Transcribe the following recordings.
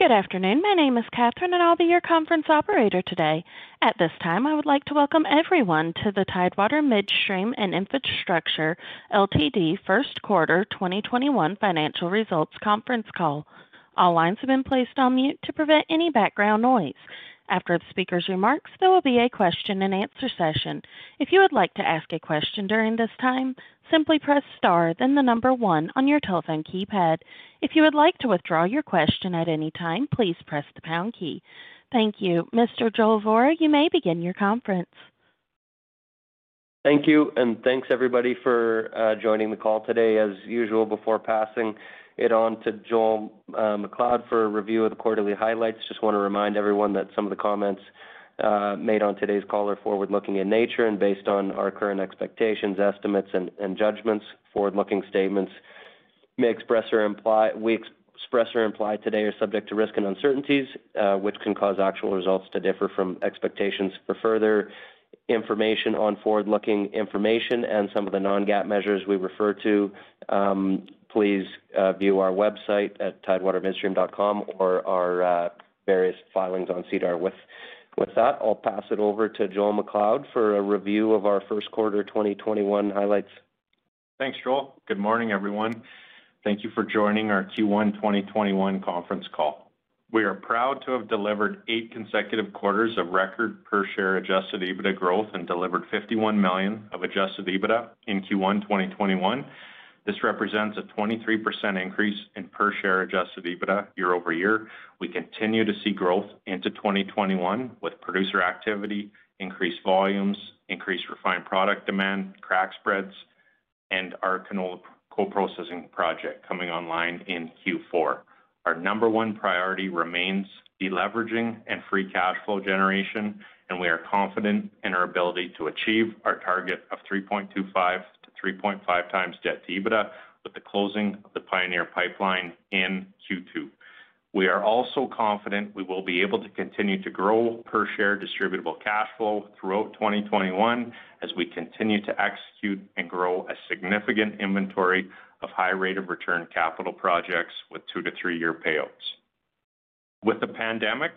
Good afternoon. My name is Catherine, and I'll be your conference operator today. At this time, I would like to welcome everyone to the Tidewater Midstream and Infrastructure LTD First Quarter 2021 Financial Results Conference Call. All lines have been placed on mute to prevent any background noise. After the speaker's remarks, there will be a question and answer session. If you would like to ask a question during this time, simply press star, then the number 1 on your telephone keypad. If you would like to withdraw your question at any time, please press the pound key. Thank you. Mr. Joel Vora, you may begin your conference. Thank you, and thanks everybody for joining the call today. As usual, before passing it on to Joel McLeod for a review of the quarterly highlights, just want to remind everyone that some of the comments made on today's call are forward-looking in nature and based on our current expectations, estimates, and judgments. Forward-looking statements we express or imply today are subject to risk and uncertainties, which can cause actual results to differ from expectations. For further information on forward-looking information and some of the non-GAAP measures we refer to, please view our website at tidewatermidstream.com or our various filings on SEDAR. With that, I'll pass it over to Joel McLeod for a review of our first quarter 2021 highlights. Thanks, Joel. Good morning, everyone. Thank you for joining our Q1 2021 conference call. We are proud to have delivered 8 consecutive quarters of record per share adjusted EBITDA growth and delivered 51 million of adjusted EBITDA in Q1 2021. This represents a 23% increase in per share adjusted EBITDA year over year. We continue to see growth into 2021 with producer activity, increased volumes, increased refined product demand, crack spreads, and our canola co-processing project coming online in Q4. Our number one priority remains deleveraging and free cash flow generation, and we are confident in our ability to achieve our target of 3.5 times debt to EBITDA with the closing of the Pioneer Pipeline in Q2. We are also confident we will be able to continue to grow per share distributable cash flow throughout 2021 as we continue to execute and grow a significant inventory of high rate of return capital projects with 2 to 3 year payouts. With the pandemic,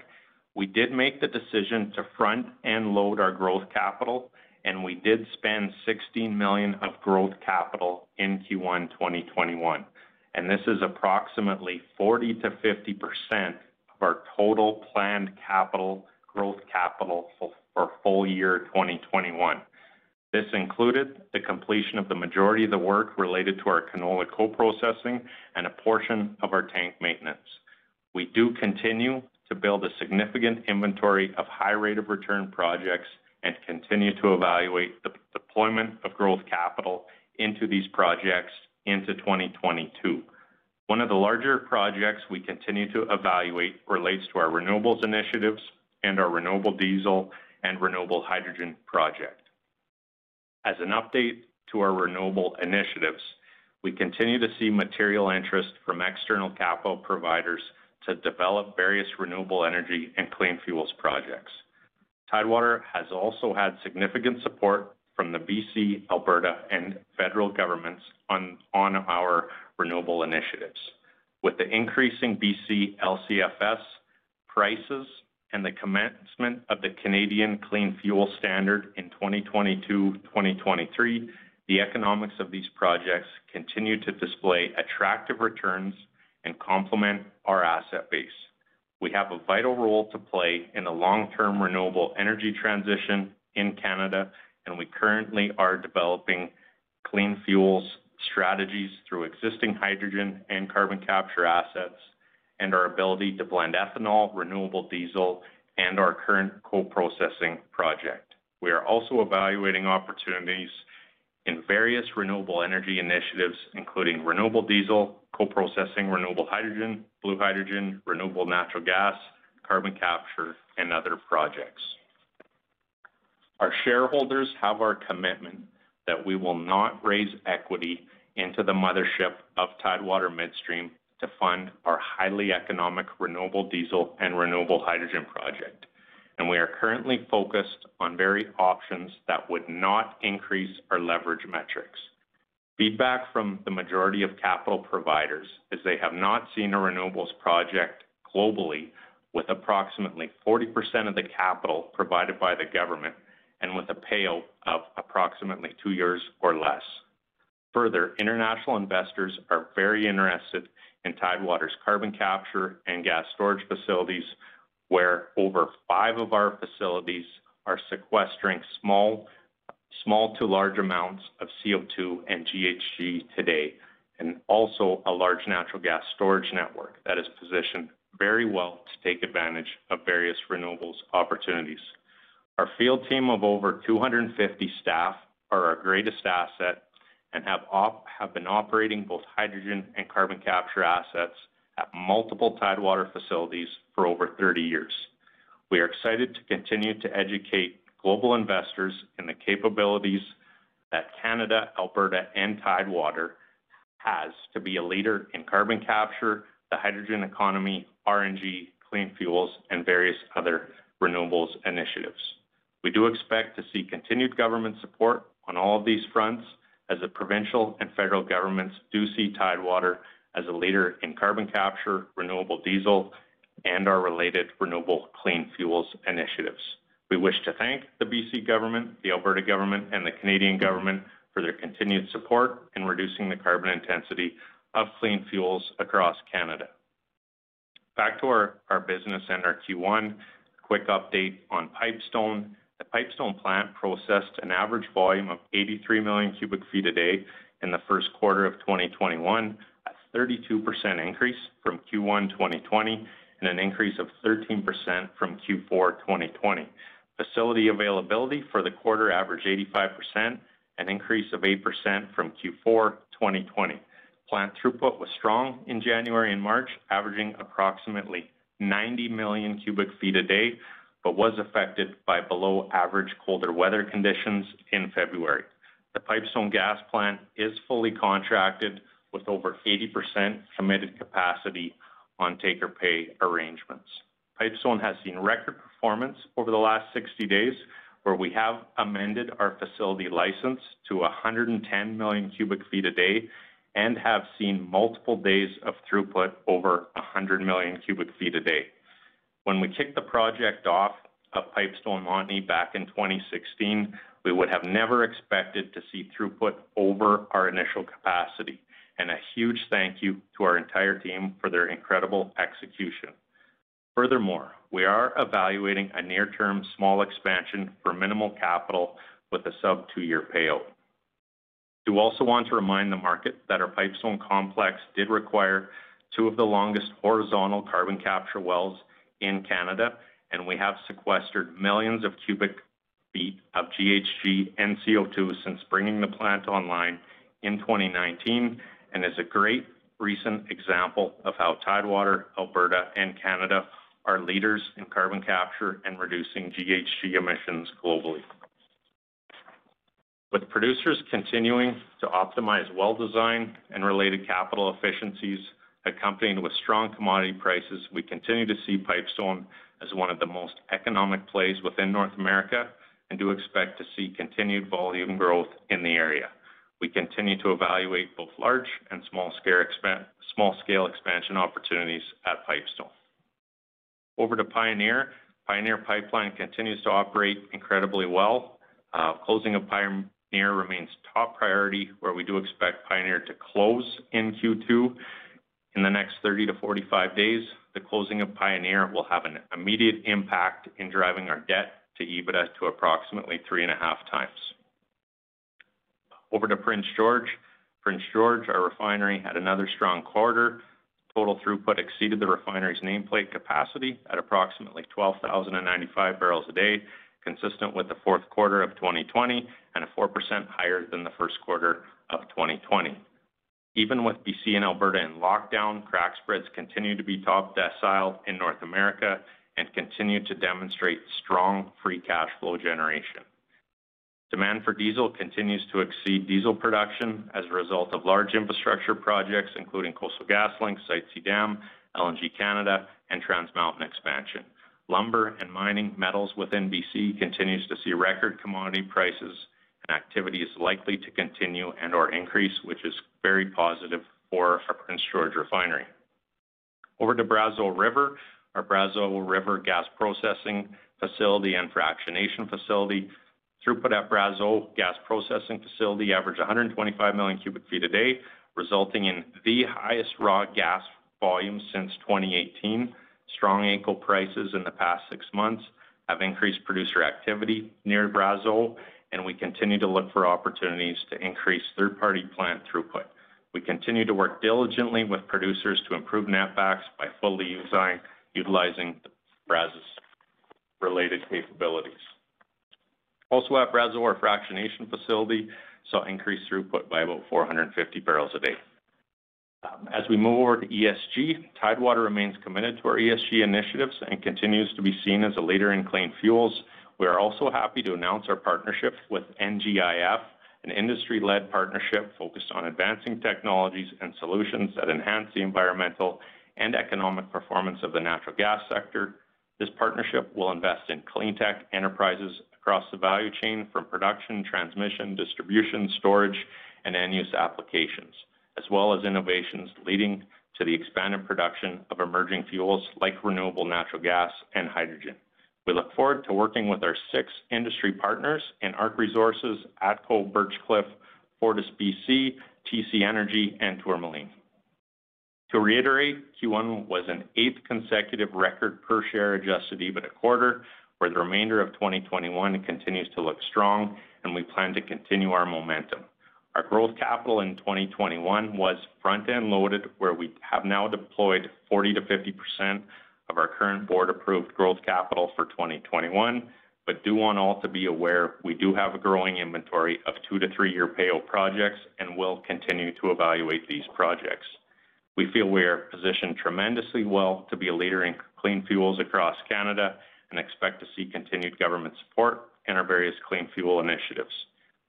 we did make the decision to front and load our growth capital, and we did spend 16 million of growth capital in Q1 2021. And this is approximately 40 to 50% of our total planned capital, growth capital for full year 2021. This included the completion of the majority of the work related to our canola co-processing and a portion of our tank maintenance. We do continue to build a significant inventory of high rate of return projects and continue to evaluate the deployment of growth capital into these projects into 2022. One of the larger projects we continue to evaluate relates to our renewables initiatives and our renewable diesel and renewable hydrogen project. As an update to our renewable initiatives, we continue to see material interest from external capital providers to develop various renewable energy and clean fuels projects. Tidewater has also had significant support from the BC, Alberta, and federal governments on our renewable initiatives. With the increasing BC LCFS prices and the commencement of the Canadian Clean Fuel Standard in 2022-2023, the economics of these projects continue to display attractive returns and complement our asset base. We have a vital role to play in the long-term renewable energy transition in Canada, and we currently are developing clean fuels strategies through existing hydrogen and carbon capture assets and our ability to blend ethanol, renewable diesel, and our current co-processing project. We are also evaluating opportunities in various renewable energy initiatives, including renewable diesel, co-processing renewable hydrogen, blue hydrogen, renewable natural gas, carbon capture, and other projects. Our shareholders have our commitment that we will not raise equity into the mothership of Tidewater Midstream to fund our highly economic renewable diesel and renewable hydrogen project. And we are currently focused on various options that would not increase our leverage metrics. Feedback from the majority of capital providers is they have not seen a renewables project globally with approximately 40% of the capital provided by the government and with a payout of approximately 2 years or less. Further, international investors are very interested in Tidewater's carbon capture and gas storage facilities, where over 5 of our facilities are sequestering small to large amounts of CO2 and GHG today, and also a large natural gas storage network that is positioned very well to take advantage of various renewables opportunities. Our field team of over 250 staff are our greatest asset and have been operating both hydrogen and carbon capture assets at multiple Tidewater facilities for over 30 years. We are excited to continue to educate global investors in the capabilities that Canada, Alberta, and Tidewater has to be a leader in carbon capture, the hydrogen economy, RNG, clean fuels, and various other renewables initiatives. We do expect to see continued government support on all of these fronts as the provincial and federal governments do see Tidewater as a leader in carbon capture, renewable diesel, and our related renewable clean fuels initiatives. We wish to thank the BC government, the Alberta government, and the Canadian government for their continued support in reducing the carbon intensity of clean fuels across Canada. Back to our business and our Q1, quick update on Pipestone. The Pipestone plant processed an average volume of 83 million cubic feet a day in the first quarter of 2021, a 32% increase from Q1 2020 and an increase of 13% from Q4 2020. Facility availability for the quarter averaged 85%, an increase of 8% from Q4 2020. Plant throughput was strong in January and March, averaging approximately 90 million cubic feet a day, but was affected by below average colder weather conditions in February. The Pipestone gas plant is fully contracted with over 80% committed capacity on take-or-pay arrangements. Pipestone has seen record performance over the last 60 days, where we have amended our facility license to 110 million cubic feet a day and have seen multiple days of throughput over 100 million cubic feet a day. When we kicked the project off of Pipestone Montney back in 2016, we would have never expected to see throughput over our initial capacity. And a huge thank you to our entire team for their incredible execution. Furthermore, we are evaluating a near-term small expansion for minimal capital with a sub-2-year payout. I do also want to remind the market that our Pipestone complex did require 2 of the longest horizontal carbon capture wells in Canada, and we have sequestered millions of cubic feet of GHG and CO2 since bringing the plant online in 2019, and is a great recent example of how Tidewater, Alberta, and Canada are leaders in carbon capture and reducing GHG emissions globally. With producers continuing to optimize well design and related capital efficiencies, accompanied with strong commodity prices, we continue to see Pipestone as one of the most economic plays within North America and do expect to see continued volume growth in the area. We continue to evaluate both large and small-scale expansion opportunities at Pipestone. Over to Pioneer. Pioneer Pipeline continues to operate incredibly well. Closing of Pioneer remains top priority, where we do expect Pioneer to close in Q2. In the next 30 to 45 days, the closing of Pioneer will have an immediate impact in driving our debt to EBITDA to approximately 3.5 times. Over to Prince George. Prince George, our refinery, had another strong quarter. Total throughput exceeded the refinery's nameplate capacity at approximately 12,095 barrels a day, consistent with the fourth quarter of 2020 and a 4% higher than the first quarter of 2020. Even with BC and Alberta in lockdown, crack spreads continue to be top decile in North America, and continue to demonstrate strong free cash flow generation. Demand for diesel continues to exceed diesel production as a result of large infrastructure projects, including Coastal GasLink, Site C Dam, LNG Canada, and Trans Mountain expansion. Lumber and mining metals within BC continues to see record commodity prices, and activity is likely to continue and or increase, which is very positive for our Prince George refinery. Over to Brazeau River, our Brazeau River gas processing facility and fractionation facility. Throughput at Brazeau gas processing facility averaged 125 million cubic feet a day, resulting in the highest raw gas volume since 2018. Strong AECO prices in the past 6 months have increased producer activity near Brazeau, and we continue to look for opportunities to increase third-party plant throughput. We continue to work diligently with producers to improve netbacks by fully utilizing Braz's related capabilities. Also at Brazeau, our fractionation facility saw increased throughput by about 450 barrels a day. As we move over to ESG, Tidewater remains committed to our ESG initiatives and continues to be seen as a leader in clean fuels. We are also happy to announce our partnership with NGIF, an industry-led partnership focused on advancing technologies and solutions that enhance the environmental and economic performance of the natural gas sector. This partnership will invest in clean tech enterprises across the value chain from production, transmission, distribution, storage, and end-use applications, as well as innovations leading to the expanded production of emerging fuels like renewable natural gas and hydrogen. We look forward to working with our 6 industry partners in ARC Resources, ATCO, Birchcliff, Fortis BC, TC Energy, and Tourmaline. To reiterate, Q1 was an 8th consecutive record per share adjusted EBITDA quarter, where the remainder of 2021 continues to look strong, and we plan to continue our momentum. Our growth capital in 2021 was front-end loaded, where we have now deployed 40 to 50% of our current board-approved growth capital for 2021, but do want all to be aware we do have a growing inventory of 2 to 3 year payout projects and will continue to evaluate these projects. We feel we are positioned tremendously well to be a leader in clean fuels across Canada and expect to see continued government support in our various clean fuel initiatives.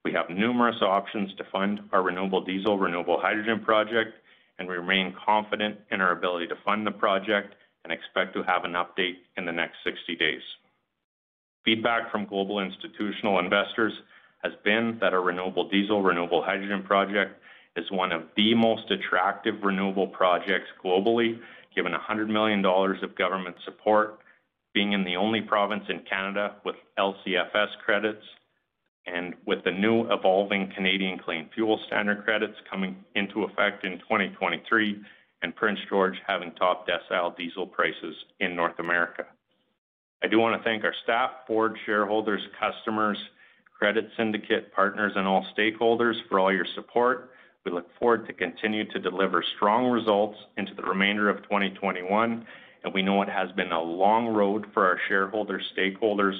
We have numerous options to fund our renewable diesel, renewable hydrogen project, and we remain confident in our ability to fund the project and expect to have an update in the next 60 days. Feedback from global institutional investors has been that our renewable diesel, renewable hydrogen project is one of the most attractive renewable projects globally, given $100 million of government support, being in the only province in Canada with LCFS credits, and with the new evolving Canadian Clean Fuel Standard credits coming into effect in 2023, and Prince George having top decile diesel prices in North America. I do want to thank our staff, board, shareholders, customers, credit syndicate, partners, and all stakeholders for all your support. We look forward to continue to deliver strong results into the remainder of 2021, and we know it has been a long road for our shareholders, stakeholders,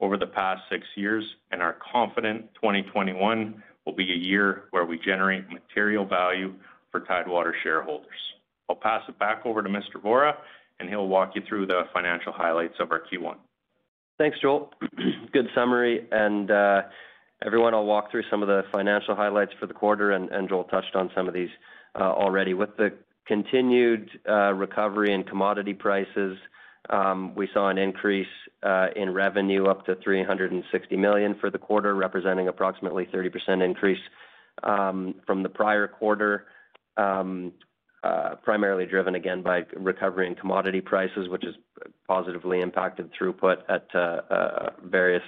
over the past 6 years, and are confident 2021 will be a year where we generate material value for Tidewater shareholders. I'll pass it back over to Mr. Vora, and he'll walk you through the financial highlights of our Q1. Thanks, Joel. Good summary, and everyone, I'll walk through some of the financial highlights for the quarter, and Joel touched on some of these already. With the continued recovery in commodity prices, we saw an increase in revenue up to $360 million for the quarter, representing approximately 30% increase from the prior quarter, primarily driven again by recovery in commodity prices, which has positively impacted throughput at various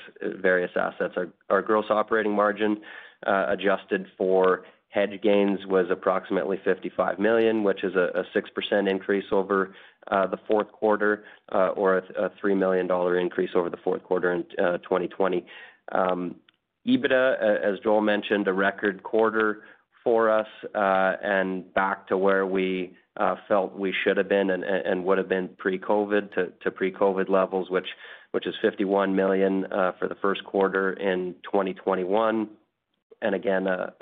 assets. Our gross operating margin adjusted for hedge gains was approximately $55 million, which is a 6% increase over the fourth quarter, or a $3 million increase over the fourth quarter in 2020. EBITDA, as Joel mentioned, a record quarter for us, and back to where we felt we should have been and would have been pre-COVID to pre-COVID levels, which is $51 million for the first quarter in 2021. And again, a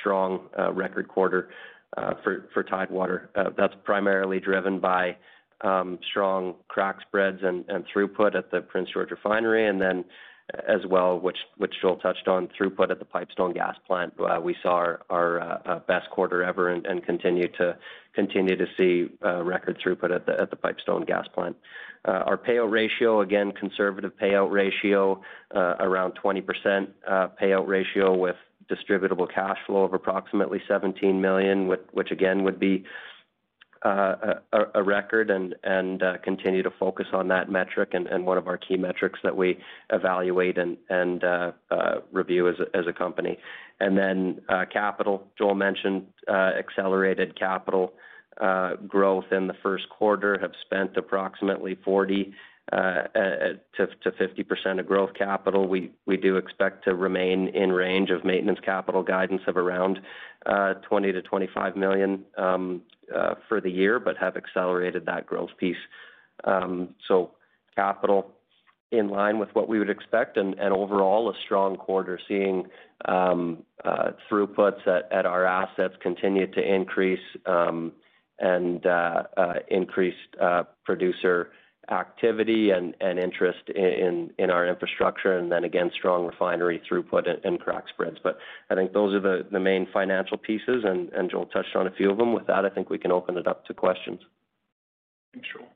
strong record quarter for Tidewater. That's primarily driven by strong crack spreads and throughput at the Prince George refinery, and then as well, which Joel touched on, throughput at the Pipestone gas plant. We saw our best quarter ever, and continue to see record throughput at the Pipestone gas plant. Our payout ratio, again, conservative payout ratio, around 20% payout ratio with distributable cash flow of approximately 17 million, which again would be a record, and continue to focus on that metric, and one of our key metrics that we evaluate and review as a company. And then capital, Joel mentioned accelerated capital growth in the first quarter, have spent approximately 40 to 50% of growth capital. We do expect to remain in range of maintenance capital guidance of around 20 to 25 million for the year, but have accelerated that growth piece. So capital in line with what we would expect, and overall a strong quarter, seeing throughputs at our assets continue to increase, and increased producer activity and interest in our infrastructure, and then again strong refinery throughput and crack spreads. But I think those are the main financial pieces, and Joel touched on a few of them. With that, I think we can open it up to questions. Thanks, Joel.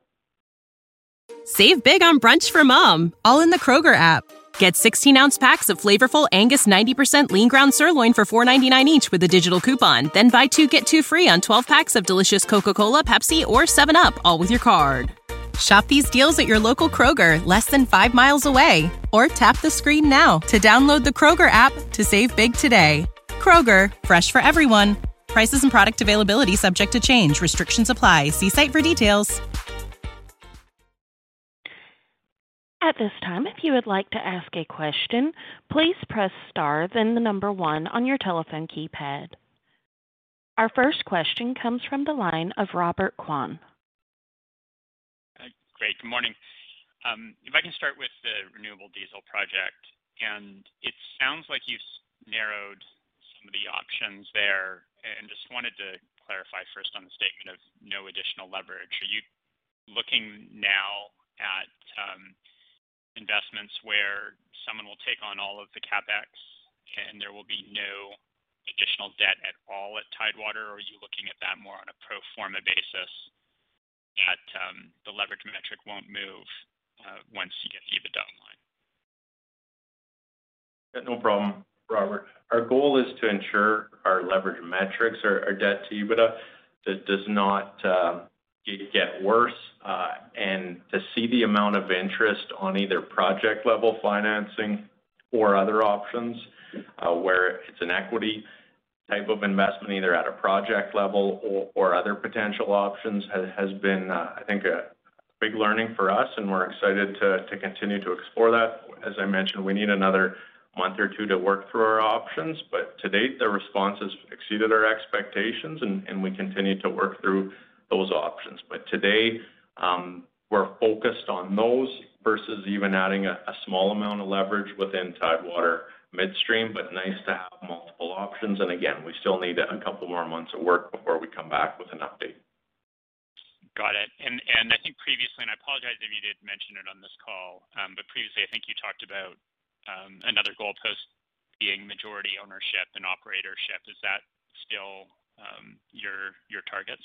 Save big on brunch for mom, all in the Kroger app. Get 16-ounce packs of flavorful Angus 90% lean ground sirloin for $4.99 each with a digital coupon. Then buy 2, get 2 free on 12 packs of delicious Coca-Cola, Pepsi, or 7-Up, all with your card. Shop these deals at your local Kroger, less than 5 miles away. Or tap the screen now to download the Kroger app to save big today. Kroger, fresh for everyone. Prices and product availability subject to change. Restrictions apply. See site for details. At this time, if you would like to ask a question, please press star, then the number 1 on your telephone keypad. Our first question comes from the line of Robert Kwan. Great. Good morning. If I can start with the renewable diesel project, and it sounds like you've narrowed some of the options there, and just wanted to clarify first on the statement of no additional leverage. Are you looking now at investments where someone will take on all of the CapEx and there will be no additional debt at all at Tidewater, or are you looking at that more on a pro forma basis, that the leverage metric won't move once you get the EBITDA line? No problem, Robert. Our goal is to ensure our leverage metrics, our debt to EBITDA, that does not get worse, and to see the amount of interest on either project level financing or other options, where it's an equity type of investment, either at a project level or other potential options, has been, I think, a big learning for us, and we're excited to continue to explore that. As I mentioned, we need another month or two to work through our options, but to date, the response has exceeded our expectations, and we continue to work through those options. But today, we're focused on those versus even adding a small amount of leverage within Tidewater Midstream, but nice to have multiple options. And again, we still need a couple more months of work before we come back with an update. Got it. And I think previously, and I apologize if you did mention it on this call, but previously I think you talked about another goalpost being majority ownership and operatorship. Is that still your targets?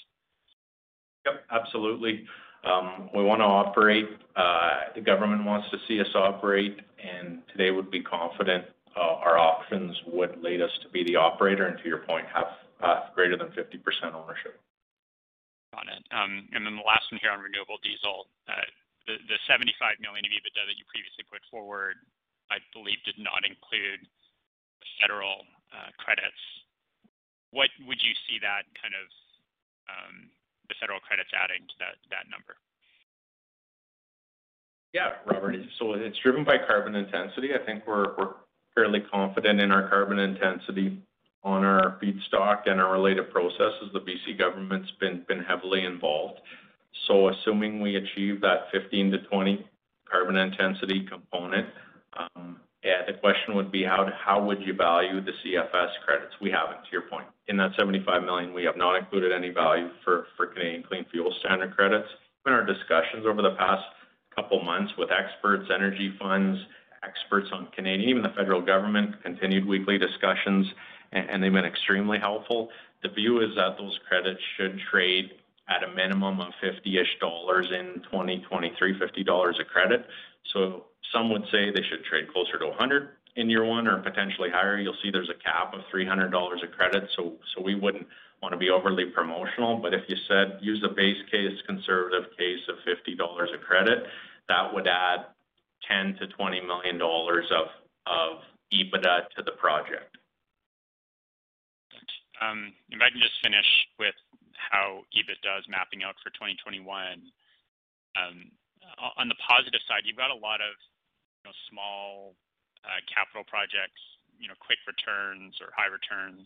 Yep, absolutely. We want to operate. The government wants to see us operate, and today would be confident our options would lead us to be the operator, and to your point, have greater than 50% ownership. Got it. And then the last one here on renewable diesel, the $75 million of EBITDA that you previously put forward, I believe, did not include federal credits. What would you see that kind of the federal credits adding to that number? Yeah, Robert. So it's driven by carbon intensity. I think we're fairly confident in our carbon intensity on our feedstock and our related processes. The BC government's been heavily involved. So assuming we achieve that 15 to 20 carbon intensity component, the question would be how would you value the CFS credits? We haven't, to your point. In that $75 million, we have not included any value for Canadian Clean Fuel Standard credits. in our discussions over the past couple months with experts, energy funds, experts on Canadian, even the federal government, continued weekly discussions, and they've been extremely helpful. The view is that those credits should trade at a minimum of $50-ish in 2023, $50 a credit. So some would say they should trade closer to 100 in year one or potentially higher. You'll see there's a cap of $300 a credit, so we wouldn't want to be overly promotional. But if you said use a base case, conservative case of $50 a credit, that would add $10 to $20 million of EBITDA to the project. If I can just finish with how EBITDA is mapping out for 2021. On the positive side, you've got a lot of small capital projects, quick returns or high returns,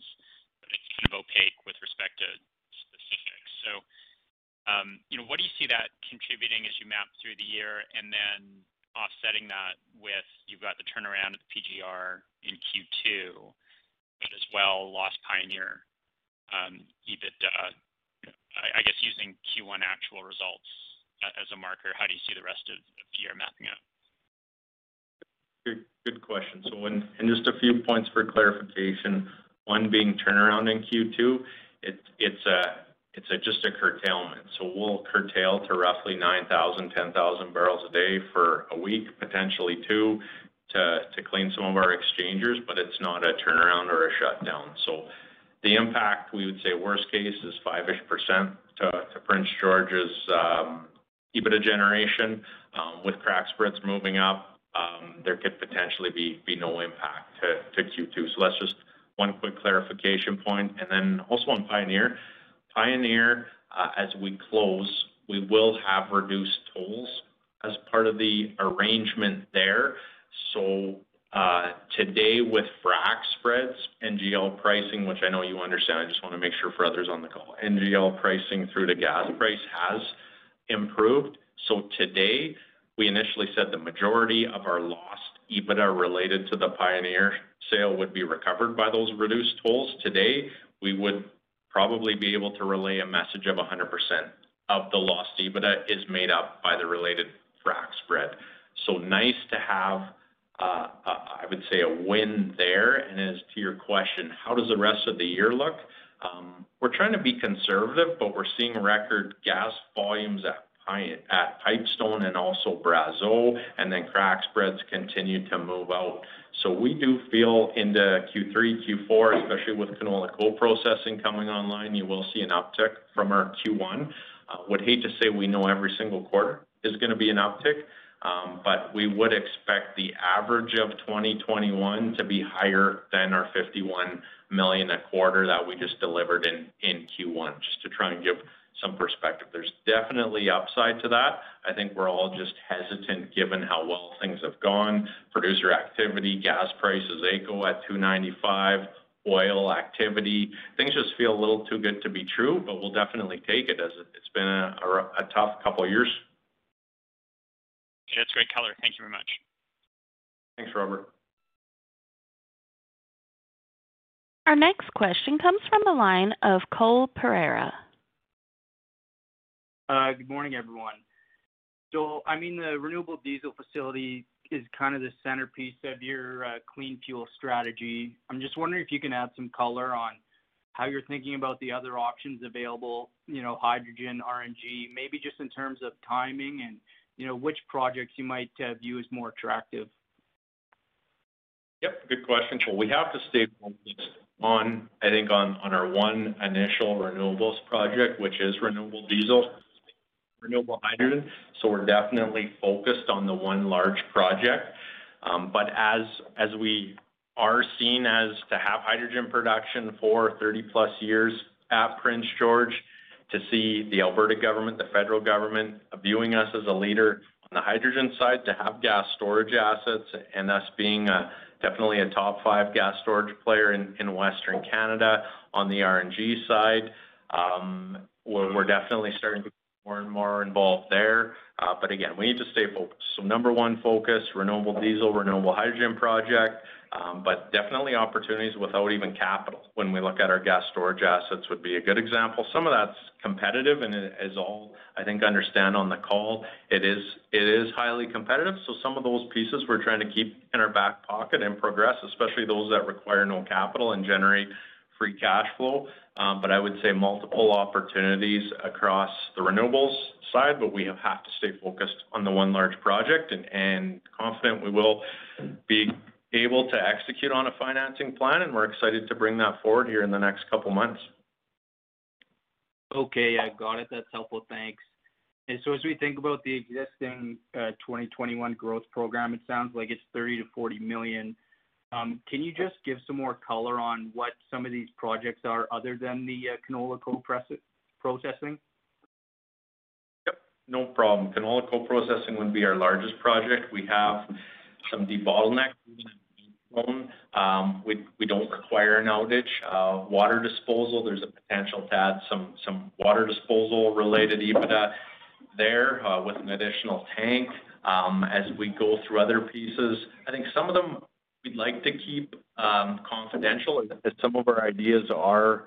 but it's kind of opaque with respect to specifics. So, what do you see that contributing as you map through the year, and then offsetting that with you've got the turnaround at the PGR in Q2, but as well lost Pioneer EBITDA. I guess using Q1 actual results as a marker, how do you see the rest of the year mapping out? Good question. So, and just a few points for clarification. One being turnaround in Q2, it's just a curtailment. So we'll curtail to roughly 9,000, 10,000 barrels a day for a week, potentially two, to clean some of our exchangers, but it's not a turnaround or a shutdown. So the impact, we would say worst case, is 5-ish% to Prince George's EBITDA generation. With crack spreads moving up, there could potentially be no impact to Q2. So that's just one quick clarification point. And then also on Pioneer, as we close, we will have reduced tolls as part of the arrangement there. So today with frac spreads, NGL pricing, which I know you understand, I just want to make sure for others on the call, NGL pricing through to gas price has improved. So today, we initially said the majority of our lost EBITDA related to the Pioneer sale would be recovered by those reduced tolls. Today, we would probably be able to relay a message of 100% of the lost EBITDA is made up by the related frac spread. So nice to have, I would say, a win there. And as to your question, how does the rest of the year look? We're trying to be conservative, but we're seeing record gas volumes at Pipestone and also Brazeau, and then crack spreads continue to move out. So we do feel into Q3, Q4, especially with canola co-processing coming online, you will see an uptick from our Q1. Would hate to say we know every single quarter is going to be an uptick, but we would expect the average of 2021 to be higher than our $51 million a quarter that we just delivered in Q1, just to try and give some perspective. There's definitely upside to that. I think we're all just hesitant given how well things have gone. Producer activity, gas prices, AECO at 295, oil activity. Things just feel a little too good to be true, but we'll definitely take it as it's been a tough couple of years. Yeah, that's great color. Thank you very much. Thanks, Robert. Our next question comes from the line of Cole Pereira. Good morning, everyone. So, the renewable diesel facility is kind of the centerpiece of your clean fuel strategy. I'm just wondering if you can add some color on how you're thinking about the other options available, hydrogen, RNG, maybe just in terms of timing and, which projects you might view as more attractive. Yep, good question. Well, we have to stay focused on our one initial renewables project, which is renewable diesel, renewable hydrogen. So we're definitely focused on the one large project. But as we are seen as to have hydrogen production for 30 plus years at Prince George, to see the Alberta government, the federal government viewing us as a leader on the hydrogen side, to have gas storage assets and us being definitely a top 5 gas storage player in Western Canada on the RNG side, we're definitely starting to more and more involved there. But again, we need to stay focused. So number one focus, renewable diesel, renewable hydrogen project, but definitely opportunities without even capital. When we look at our gas storage assets would be a good example. Some of that's competitive and as all I think understand on the call, it is highly competitive. So some of those pieces we're trying to keep in our back pocket and progress, especially those that require no capital and generate free cash flow, but I would say multiple opportunities across the renewables side, but we have to stay focused on the one large project and confident we will be able to execute on a financing plan, and we're excited to bring that forward here in the next couple months. Okay, I got it. That's helpful. Thanks. And so as we think about the existing 2021 growth program, it sounds like it's 30 to 40 million. Can you just give some more color on what some of these projects are other than the canola co-processing? Yep, no problem. Canola co-processing would be our largest project. We have some debottleneck. We don't require an outage. Water disposal, there's a potential to add some water disposal related EBITDA there with an additional tank. As we go through other pieces, I think some of them we'd like to keep confidential as some of our ideas are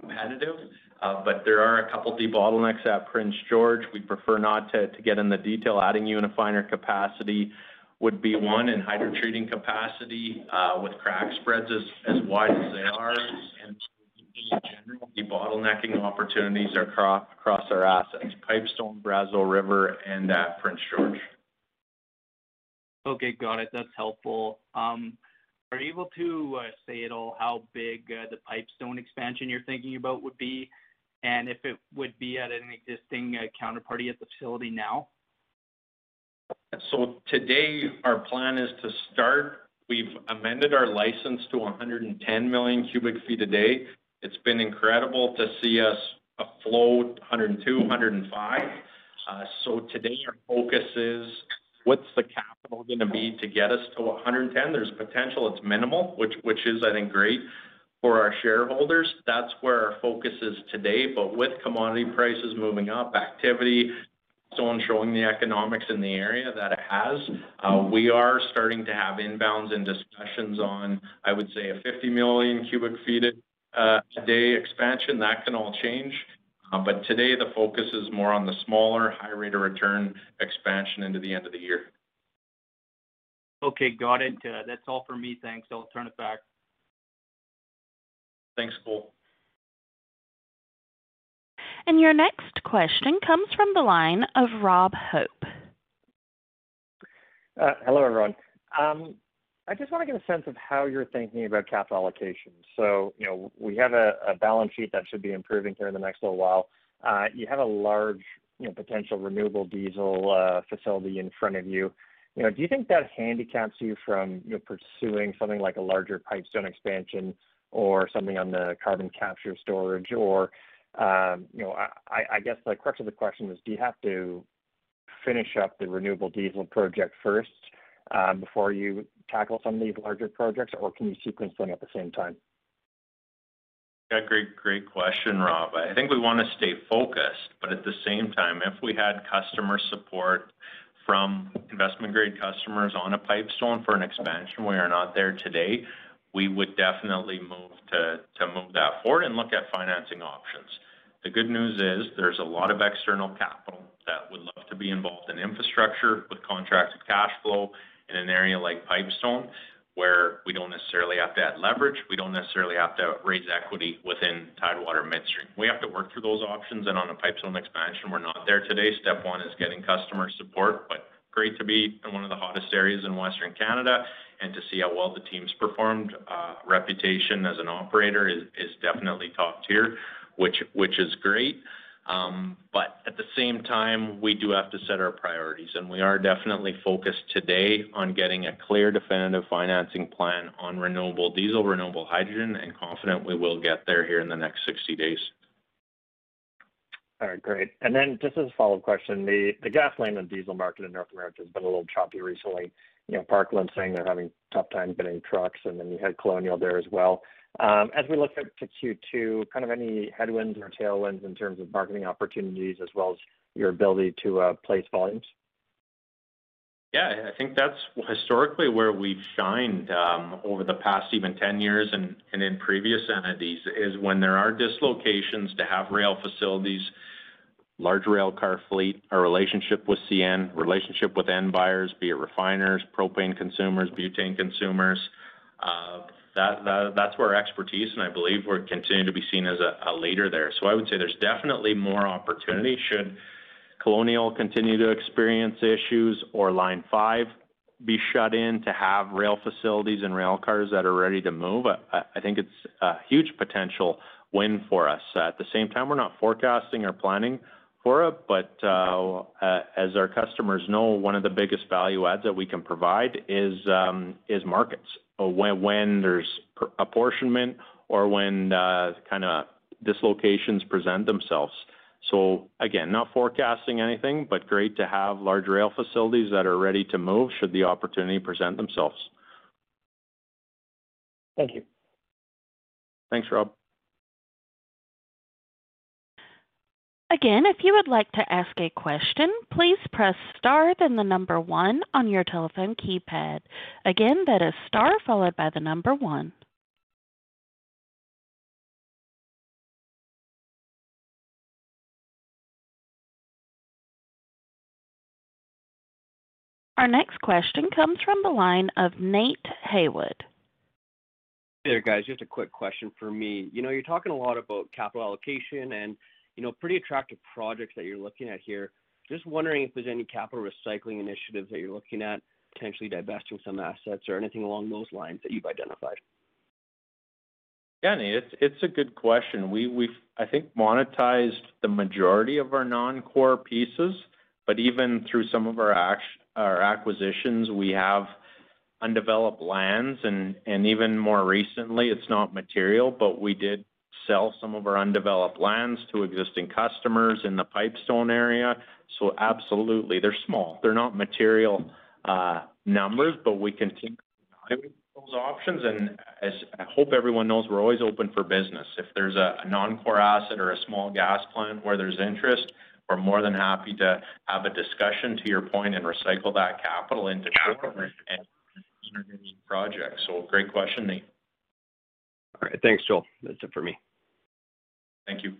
competitive, but there are a couple debottlenecks at Prince George. We prefer not to get in the detail. Adding unifiner capacity would be one, and hydrotreating capacity with crack spreads as wide as they are, and in general debottlenecking opportunities are across our assets, Pipestone, Brazeau River, and Prince George. Okay, got it. That's helpful. Are you able to say at all how big the Pipestone expansion you're thinking about would be, and if it would be at an existing counterparty at the facility now? So today our plan is to start. We've amended our license to 110 million cubic feet a day. It's been incredible to see us flow 102, 105. So today our focus is what's the capital going to be to get us to 110? There's potential. It's minimal, which is, I think, great for our shareholders. That's where our focus is today. But with commodity prices moving up, activity, Pipestone showing the economics in the area that it has, we are starting to have inbounds and discussions on, I would say, a 50 million cubic feet a day expansion. That can all change. But today, the focus is more on the smaller, high rate of return expansion into the end of the year. Okay, got it. That's all for me. Thanks. I'll turn it back. Thanks, Cole. And your next question comes from the line of Rob Hope. Hello, everyone. I just want to get a sense of how you're thinking about capital allocation. So, you know, we have a balance sheet that should be improving here in the next little while. You have a large, you know, potential renewable diesel facility in front of you. You know, do you think that handicaps you from, you know, pursuing something like a larger Pipestone expansion or something on the carbon capture storage? Or, you know, I guess the crux of the question is, do you have to finish up the renewable diesel project first before you tackle some of these larger projects, or can you sequence them at the same time? Yeah, great question, Rob. I think we want to stay focused, but at the same time, if we had customer support from investment-grade customers on a Pipestone for an expansion, we are not there today, we would definitely move to move that forward and look at financing options. The good news is there's a lot of external capital that would love to be involved in infrastructure with contracted cash flow in an area like Pipestone, where we don't necessarily have to add leverage, we don't necessarily have to raise equity within Tidewater Midstream. We have to work through those options, and on a Pipestone expansion, we're not there today. Step one is getting customer support, but great to be in one of the hottest areas in Western Canada and to see how well the team's performed. Reputation as an operator is definitely top tier, which is great. But at the same time, we do have to set our priorities, and we are definitely focused today on getting a clear, definitive financing plan on renewable diesel, renewable hydrogen, and confident we will get there here in the next 60 days. All right, great. And then just as a follow-up question, the gasoline and diesel market in North America has been a little choppy recently. You know, Parkland saying they're having tough time getting trucks, and then you had Colonial there as well. As we look up to Q2, kind of any headwinds or tailwinds in terms of marketing opportunities as well as your ability to place volumes? Yeah, I think that's historically where we've shined over the past even 10 years and in previous entities, is when there are dislocations to have rail facilities, large rail car fleet, our relationship with CN, relationship with end buyers, be it refiners, propane consumers, butane consumers. That's where expertise, and I believe we're continuing to be seen as a leader there. So I would say there's definitely more opportunity should Colonial continue to experience issues or Line 5 be shut in, to have rail facilities and rail cars that are ready to move. I think it's a huge potential win for us. At the same time, we're not forecasting or planning for it, but as our customers know, one of the biggest value adds that we can provide is markets. When there's apportionment or when kind of dislocations present themselves. So again, not forecasting anything, but great to have large rail facilities that are ready to move should the opportunity present themselves. Thank you. Thanks, Rob. Again, if you would like to ask a question, please press star then the number 1 on your telephone keypad. Again, that is star followed by the number 1. Our next question comes from the line of Nate Haywood. Hey there, guys. Just a quick question for me. You know, you're talking a lot about capital allocation and, you know, pretty attractive projects that you're looking at here. Just wondering if there's any capital recycling initiatives that you're looking at, potentially divesting some assets or anything along those lines that you've identified. Yeah, Nate, it's a good question. We've, I think, monetized the majority of our non-core pieces, but even through some of our acquisitions, we have undeveloped lands, and even more recently, it's not material, but we did sell some of our undeveloped lands to existing customers in the Pipestone area. So absolutely, they're small. They're not material numbers, but we continue to evaluate those options. And as I hope everyone knows, we're always open for business. If there's a non-core asset or a small gas plant where there's interest, we're more than happy to have a discussion, to your point, and recycle that capital into core and projects. So great question, Nate. All right. Thanks, Joel. That's it for me. Thank you.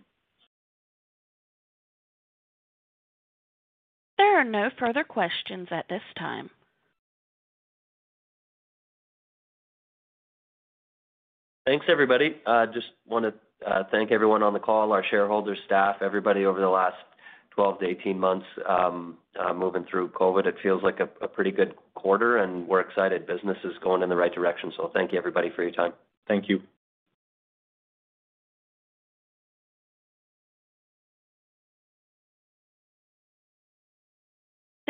There are no further questions at this time. Thanks, everybody. Just want to thank everyone on the call, our shareholders, staff, everybody over the last 12 to 18 months moving through COVID. It feels like a pretty good quarter, and we're excited. Business is going in the right direction. So thank you, everybody, for your time. Thank you.